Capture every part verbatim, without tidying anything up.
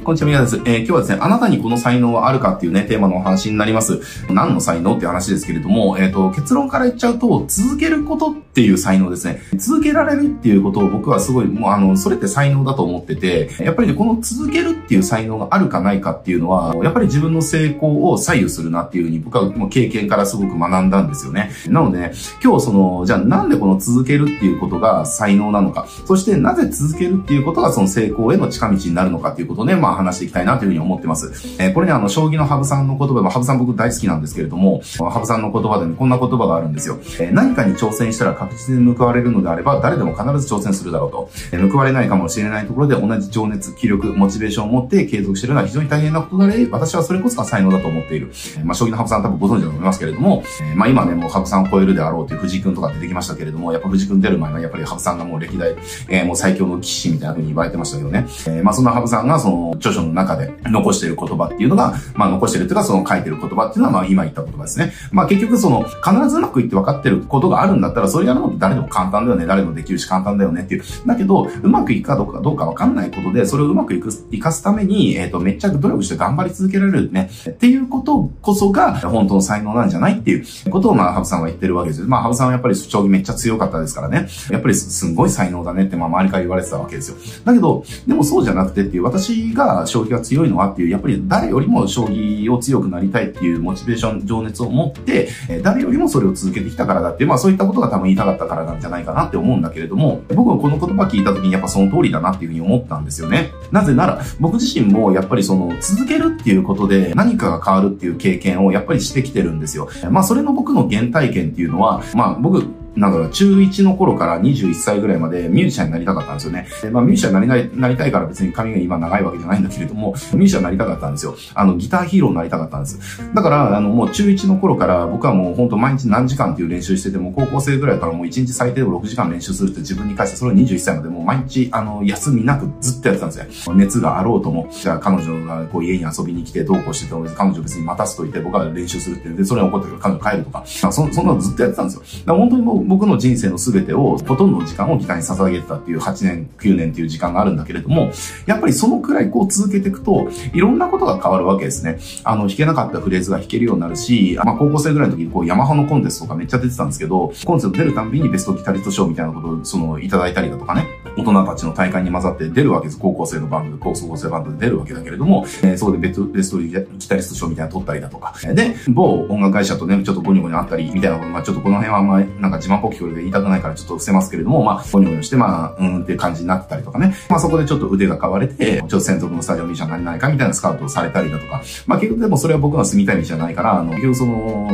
はい、こんにちは、みなです。えー、今日はですね、あなたにこの才能はあるかっていうね、テーマのお話になります。何の才能っていう話ですけれども、えっと、結論から言っちゃうと、続けることっていう才能ですね。続けられるっていうことを僕はすごい、もうあの、それって才能だと思ってて、やっぱりね、この続けるっていう才能があるかないかっていうのは、やっぱり自分の成功を左右するなっていうふうに僕はもう経験からすごく学んだんですよね。なので、ね、今日その、じゃあなんでこの続けるっていうことが才能なのか、そしてなぜ続けるっていうことがその成功への近道になるのかっていうことをね、まあ話していきたいなというふうに思ってます。えー、これね、あの、将棋の羽生さんの言葉、羽生さん僕大好きなんですけれども、羽生さんの言葉でね、こんな言葉があるんですよ。えー、何かに挑戦したら確実に報われるのであれば、誰でも必ず挑戦するだろうと。えー、報われないかもしれないところで同じ情熱、気力、モチベーションを持って継続しているのは非常に大変なことであれ、私はそれこそが才能だと思っている。えー、まあ、将棋の羽生さん多分ご存知だと思いますけれども、えー、まあ今ね、もう羽生さんを超えるであろうという藤井君とか出てきましたけれども、やっぱ藤井君出る前はやっぱり羽生さんがもう歴代、えー、もう最強の棋士みたいな風に言われてましたけどね。えー、まあそんな羽生さんがその著書の中で残している言葉っていうのが、まあ残してるというかその書いてる言葉っていうのはまあ今言った言葉ですね。まあ結局その必ずうまくいって分かってることがあるんだったらそれやるのって誰でも簡単だよね。誰でもできるし簡単だよねっていう。だけど、うまくいくかどうかどうか分かんないことで、それをうまくいく、活かすために、えっと、めっちゃ努力して頑張り続けられるね。っていうことこそが本当の才能なんじゃないっていうことをまあ羽生さんは言ってるわけですよ。まあ羽生さんはやっぱり将棋めっちゃ強かったですからね。やっぱりすんごい才能だねってまあ周りから言われてたわけですよ。だけど、でもそうじゃなくてっていう、私が将棋が強いのはっていう、やっぱり誰よりも将棋を強くなりたいっていうモチベーション、情熱を持って、誰よりもそれを続けてきたからだって、まあそういったことが多分言いたかったからなんじゃないかなって思うんだけれども、僕はこの言葉聞いた時にやっぱその通りだなっていうふうに思ったんですよね。なぜなら、僕自身もやっぱりその続けるっていうことで何かが変わるっていう経験をやっぱりしてきてるんですよ。まあそれの僕の原体験っていうのは、まあ僕、なんだろう、中いちの頃からにじゅういっさいぐらいまでミュージシャンになりたかったんですよね。で、まあミュージシャンになりたい、なりたいから別に髪が今長いわけじゃないんだけれども、ミュージシャンになりたかったんですよ。あの、ギターヒーローになりたかったんです。だから、あの、もう中いちの頃から僕はもうほんと毎日何時間っていう練習してても、高校生ぐらいからもういちにち最低でもろくじかん練習するって自分に返して、それをにじゅういっさいまでもう毎日、あの、休みなくずっとやってたんですよ。熱があろうとも、じゃあ彼女がこう家に遊びに来てどうこうしてても、彼女別に待たすといて僕は練習するっていうので、それが起こったから彼女帰るとか、そ、そんなのずっとやってたんですよ。だから本当にもう僕の人生の全てを、ほとんどの時間をギターに捧げてたっていうはちねん、きゅうねんっていう時間があるんだけれども、やっぱりそのくらいこう続けていくと、いろんなことが変わるわけですね。あの、弾けなかったフレーズが弾けるようになるし、まあ高校生ぐらいの時にこうヤマハのコンテストとかめっちゃ出てたんですけど、コンテスト出るたんびにベストギタリスト賞みたいなことをそのいただいたりだとかね、大人たちの大会に混ざって出るわけです。高校生のバンドで、高校生バンドで出るわけだけれども、えー、そこでベストギタリスト賞みたいなの取ったりだとか、で、某音楽会社とね、ちょっとゴニョゴニョあったりみたいなこと、まあちょっとこの辺はあんまりなんか自慢っぽく聞こえるで言いたくないからちょっと伏せますけれども、まあ、ゴニョゴニョして、まあ、うーんっていう感じになってたりとかね。まあそこでちょっと腕が買われて、ちょっと専属のスタジオミュージシャンになれないかみたいなスカウトをされたりだとか、まあ結局でもそれは僕の住みたい道じゃないから、あの、結局その、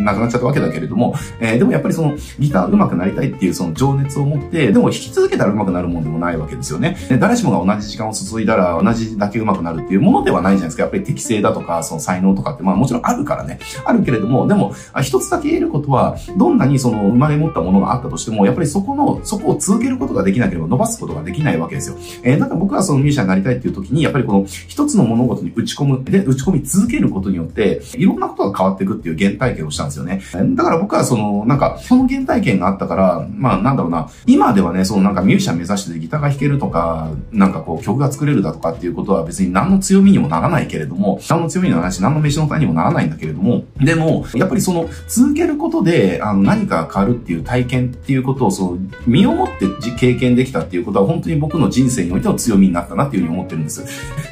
なくなっちゃったわけだけれども、えー、でもやっぱりその、ギター上手くなりたいっていうその情熱を持って、でも弾き続けたら上手くなるもんでもないわけですよね。誰しもが同じ時間を注いだら同じだけ上手くなるっていうものではないじゃないですか。やっぱり適性だとか、その才能とかって、まあもちろんあるからね。あるけれども、でも、一つだけ言えることは、どんなにその、生まれ持ったものがあったとしても、やっぱりそこの、そこを続けることができなければ伸ばすことができないわけですよ。えー、だから僕はそのミュージシャンになりたいっていう時に、やっぱりこの一つの物事に打ち込む、で、打ち込み続けることによって、いろんなことが変わっていくっていう原体験をしたんですよね。だから僕はその、なんか、その原体験があったから、まあなんだろうな、今ではね、そのなんかミュージシャン目指してギターが弾けるとか、なんかこう曲が作れるだとかっていうことは別に何の強みにもならないけれども、何の強みにもならないし、何の飯の種にもならないんだけれども、でも、やっぱりその、続けることで、あの、何か変わるっていう体験っていうことをその身をもって経験できたっていうことは本当に僕の人生においての強みになったなっていうふうに思ってるんです。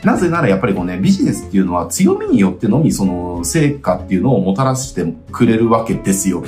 なぜならやっぱりこうね、ビジネスっていうのは強みによってのみその成果っていうのをもたらしてくれるわけですよ。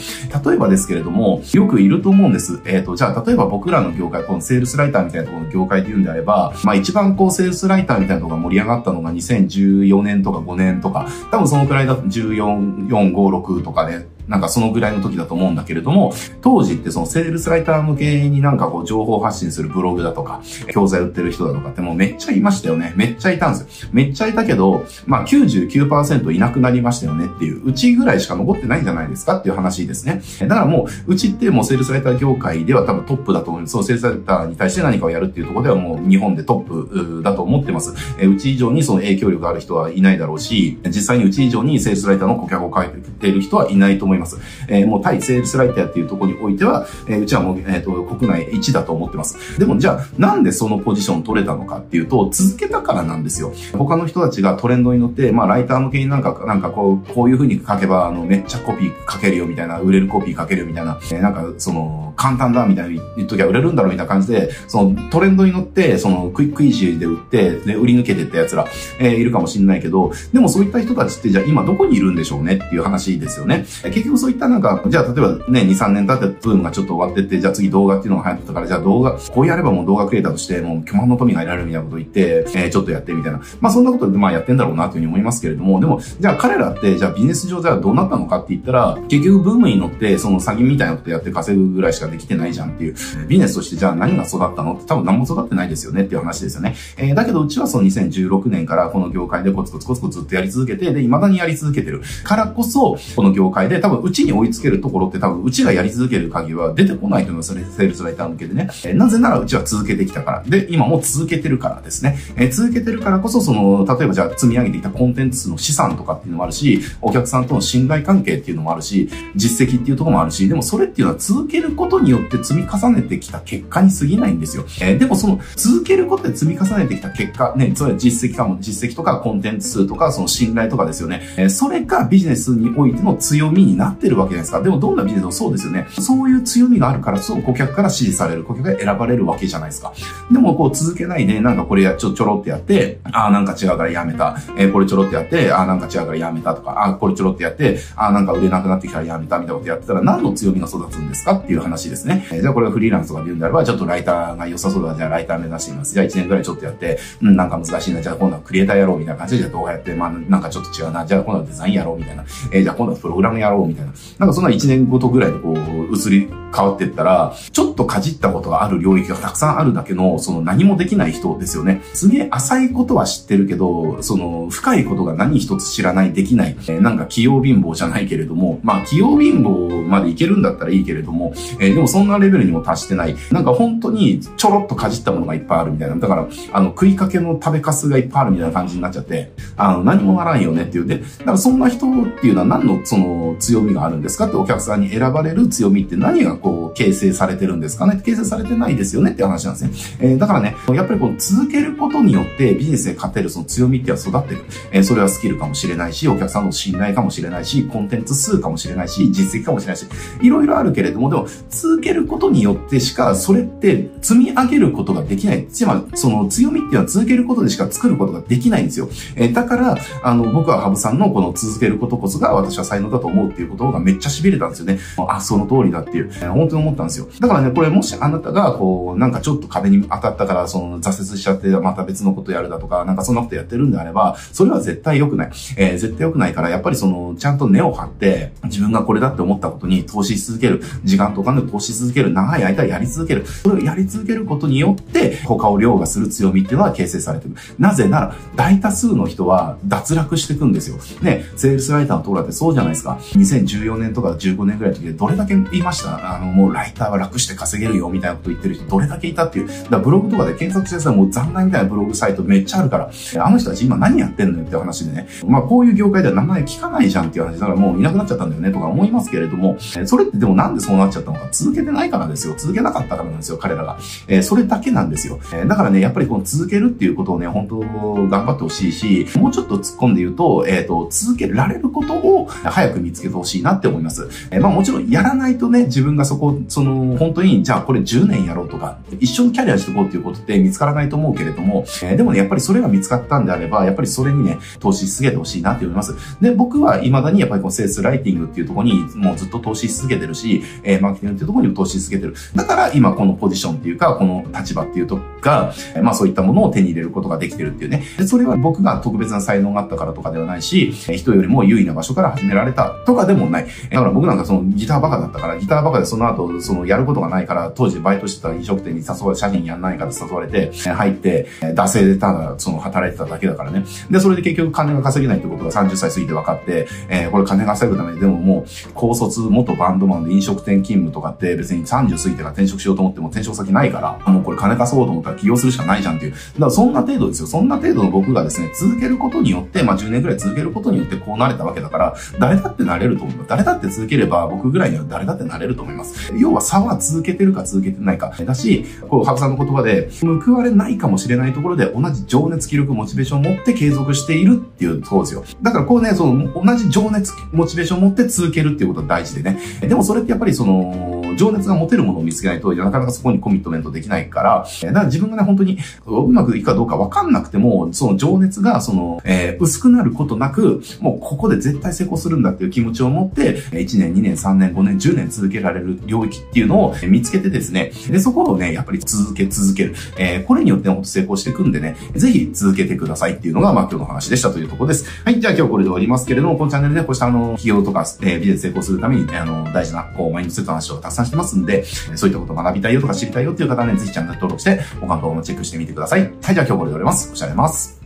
例えばですけれども、よくいると思うんです。えっと、じゃあ例えば僕らの業界、このセールスライターみたいなところの業界で言うんであれば、まあ一番こうセールスライターみたいなところが盛り上がったのがにせんじゅうよねんとかごねんとか、多分そのくらいだとじゅうよん、よん、ご、ろくとかで、ね、なんかそのぐらいの時だと思うんだけれども、当時ってそのセールスライター向けになんかこう情報発信するブログだとか、教材売ってる人だとかってもうめっちゃいましたよね。めっちゃいたんですよ。めっちゃいたけど、まあ きゅうじゅうきゅうパーセント いなくなりましたよねっていう、うちぐらいしか残ってないんじゃないですかっていう話ですね。だからもう、うちってもうセールスライター業界では多分トップだと思うんです。そう、セールスライターに対して何かをやるっていうところではもう日本でトップだと思ってます。うち以上にその影響力がある人はいないだろうし、実際にうち以上にセールスライターの顧客を抱えている人はいないと思います。ます。えー、もう対セールスライターっていうところにおいては、えー、うちはもう、えーと、国内いちだと思ってます。でもじゃあ、なんでそのポジション取れたのかっていうと、続けたからなんですよ。他の人たちがトレンドに乗って、まあ、ライター向けになんか、なんかこう、こういう風に書けば、あの、めっちゃコピー書けるよみたいな、売れるコピー書けるよみたいな、えー、なんか、その、簡単だみたいな言っときゃ売れるんだろうみたいな感じで、その、トレンドに乗って、その、クイックイージーで売って、で、売り抜けてった奴ら、えー、いるかもしれないけど、でもそういった人たちって、じゃあ今どこにいるんでしょうねっていう話ですよね。結局そういったなんか、じゃあ例えばね、にさんねん経ってブームがちょっと終わってって、じゃあ次動画っていうのが流行ってたから、じゃあ動画、こうやればもう動画クリエイターとして、もう巨万の富が得られるみたいなこと言って、えー、ちょっとやってみたいな。まあそんなことでまあやってんだろうなというふうに思いますけれども、でも、じゃあ彼らって、じゃあビジネス上ではどうなったのかって言ったら、結局ブームに乗って、その詐欺みたいなことやって稼ぐぐらいしかできてないじゃんっていう、ビジネスとしてじゃあ何が育ったのって多分何も育ってないですよねっていう話ですよね。えー、だけどうちはそのにせんじゅうろくねんからこの業界でコツコツコツコツずっとやり続けて、で、未だにやり続けてるからこそ、この業界で多分うちに追いつけるところって多分うちがやり続ける限りは出てこないと思います。セールスライター向けでね。えー、なぜならうちは続けてきたから。で、今も続けてるからですね。えー、続けてるからこそ、その、例えばじゃあ積み上げてきたコンテンツの資産とかっていうのもあるし、お客さんとの信頼関係っていうのもあるし、実績っていうところもあるし、でもそれっていうのは続けることによって積み重ねてきた結果に過ぎないんですよ。えー、でもその続けることで積み重ねてきた結果、ね、それは実績かも、実績とかコンテンツ数とか、その信頼とかですよね。えー、それがビジネスにおいての強みになってるわけじゃないですか。でもどんなビジネスもそうですよね。そういう強みがあるからこそ顧客から支持される、顧客が選ばれるわけじゃないですか。でもこう続けないで、なんかこれやちょ、ちょろってやって、ああなんか違うからやめた。えー、これちょろってやって、ああなんか違うからやめたとか、ああこれちょろってやって、ああなんか売れなくなってきたらやめたみたいなことやってたら何の強みが育つんですかっていう話ですね。えー、じゃあこれがフリーランスとかで言うんであれば、ちょっとライターが良さそうだ。じゃあライター目指してみます。じゃあいちねんくらいちょっとやって、うん、なんか難しいな。じゃあ今度はクリエイターやろうみたいな感じで、じゃあ動画やって、まあなんかちょっと違うな。じゃあ今度はデザインやろうみたいな。えー、じゃあ今度はプログラムやろうみたいな。なんかそんないちねんごとぐらいでこう、移り変わっていったら、ちょっとかじったことがある領域がたくさんあるだけの、その何もできない人ですよね。すげえ浅いことは知ってるけど、その深いことが何一つ知らない、できない。えー、なんか器用貧乏じゃないけれども、まあ器用貧乏までいけるんだったらいいけれども、えー、でもそんなレベルにも達してない。なんか本当にちょろっとかじったものがいっぱいあるみたいな。だから、あの、食いかけの食べかすがいっぱいあるみたいな感じになっちゃって、あの、何もならんよねっていう。で、だからそんな人っていうのは何のその強みがあるんですかって、お客さんに選ばれる強みって何がこう形成されてるんですかね、形成されてないですよねって話なんですね。えー、だからね、やっぱりこの続けることによってビジネスで勝てるその強みっては育ってる。えー、それはスキルかもしれないし、お客さんの信頼かもしれないし、コンテンツ数かもしれないし、実績かもしれないし、いろいろあるけれども、でも続けることによってしかそれって積み上げることができない。つまりその強みっていうのは続けることでしか作ることができないんですよ。えー、だから、あの、僕はハブさんのこの続けることこそが私は才能だと思うっていうことがめっちゃ痺れたんですよね。あ、その通りだっていう、えー、本当に思ったんですよ。だからね、これもしあなたがこう、なんかちょっと壁に当たったから、その挫折しちゃってまた別のことやるだとか、なんかそんなことやってるんであれば、それは絶対良くない。えー、絶対良くないから、やっぱりその、ちゃんと根を張って、自分がこれだって思ったことに投資し続ける。時間とお金を投資し続ける。長い間やり続ける。それをやり続けることによって、他を凌駕する強みっていうのは形成されている。なぜなら、大多数の人は脱落していくんですよ。ね、セールスライターのところだってそうじゃないですか。にせんじゅうよねんとかじゅうごねんぐらいの時でどれだけ言いました？あの、もうライターは楽して稼げるよみたいなこと言ってる人どれだけいたっていう。だからブログとかで検索してさ、もう残骸みたいなブログサイトめっちゃあるから、あの人たち今何やってんのよって話でね。まあこういう業界では名前聞かないじゃんっていう話だからもういなくなっちゃったんだよねとか思いますけれども、それってでもなんでそうなっちゃったのか、続けてないからですよ。続けなかったからなんですよ、彼らが。えー、それだけなんですよ。えー、だからね、やっぱりこの続けるっていうことをね、本当頑張ってほしいし、もうちょっと突っ込んで言うと、えっと、続けられることを早く見つけてほしいなって思います。えー、まあもちろんやらないとね、自分がそこ、その、本当に、じゃあこれじゅうねんやろうとか、一緒にキャリアしていこうっていうことって見つからないと思うけれども、えー、でもね、やっぱりそれが見つかったんであれば、やっぱりそれにね、投資し続けてほしいなって思います。で、僕は未だにやっぱりこのセールスライティングっていうところにもうずっと投資し続けてるし、えー、マーケティングっていうところにも投資し続けてる。だから今このポジションっていうか、この立場っていうとか、まあそういったものを手に入れることができてるっていうね。で、それは僕が特別な才能があったからとかではないし、人よりも優位な場所から始められたとかでもない。だから僕なんかそのギターバカだったから、ギターバカでその後、そのやることがないから、当時バイトしてた飲食店に誘われ、社員やんないから誘われて、入って、惰性でただ、その働いてただけだからね。で、それで結局金が稼げないってことがさんじゅっさい過ぎて分かって、えー、これ金稼ぐために、でももう、高卒、元バンドマンで飲食店勤務とかって別にさんじゅう過ぎてから転職しようと思っても転職先ないから、もうこれ金稼ごうと思ったら起業するしかないじゃんっていう。だからそんな程度ですよ。そんな程度の僕がですね、続けることによって、まあじゅうねんくらい続けることによってこうなれたわけだから、誰だってなれると思う。誰だって続ければ僕ぐらいには誰だってなれると思います。要は差は続けてるか続けてないか。だし、こう、羽生さんの言葉で、報われないかもしれないところで同じ情熱、気力、モチベーションを持って継続しているっていうところですよ。だからこうね、その同じ情熱、モチベーションを持って続けるっていうことは大事でね。でもそれってやっぱりその、情熱が持てるものを見つけないと、なかなかそこにコミットメントできないから、だから自分がね、本当にうまくいくかどうかわかんなくても、その情熱が、その、えー、薄くなることなく、もうここで絶対成功するんだっていう気持ちを持って、いちねん、にねん、さんねん、ごねん、じゅうねん続けられる領域っていうのを見つけてですね、で、そこをね、やっぱり続け続ける。えー、これによって本当成功していくんでね、ぜひ続けてくださいっていうのが、まあ今日の話でしたというところです。はい、じゃあ今日これで終わりますけれども、このチャンネルでこうしたあの、企業とか、えー、ビジネス成功するために、あの、大事な、こう、マインドセットの話をたくさんしてますんで、そういったことを学びたいよとか知りたいよっていう方はね、ぜひチャンネル登録して、ご感想もチェックしてみてください。はい、じゃあ今日これで終わります。お疲れ様です。